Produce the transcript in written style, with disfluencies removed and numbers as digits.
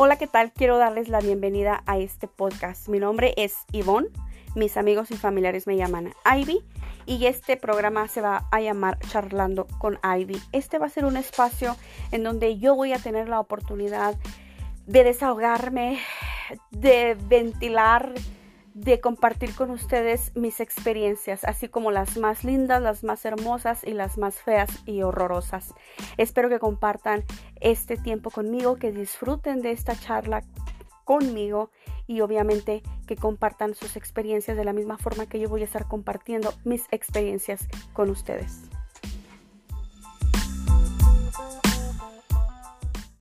Hola, ¿qué tal? Quiero darles la bienvenida a este podcast. Mi nombre es Ivonne, mis amigos y familiares me llaman Ivy y este programa se va a llamar Charlando con Ivy. Este va a ser un espacio en donde yo voy a tener la oportunidad de desahogarme, de ventilar, de compartir con ustedes mis experiencias, así como las más lindas, las más hermosas y las más feas y horrorosas. Espero que compartan este tiempo conmigo, que disfruten de esta charla conmigo y obviamente que compartan sus experiencias de la misma forma que yo voy a estar compartiendo mis experiencias con ustedes.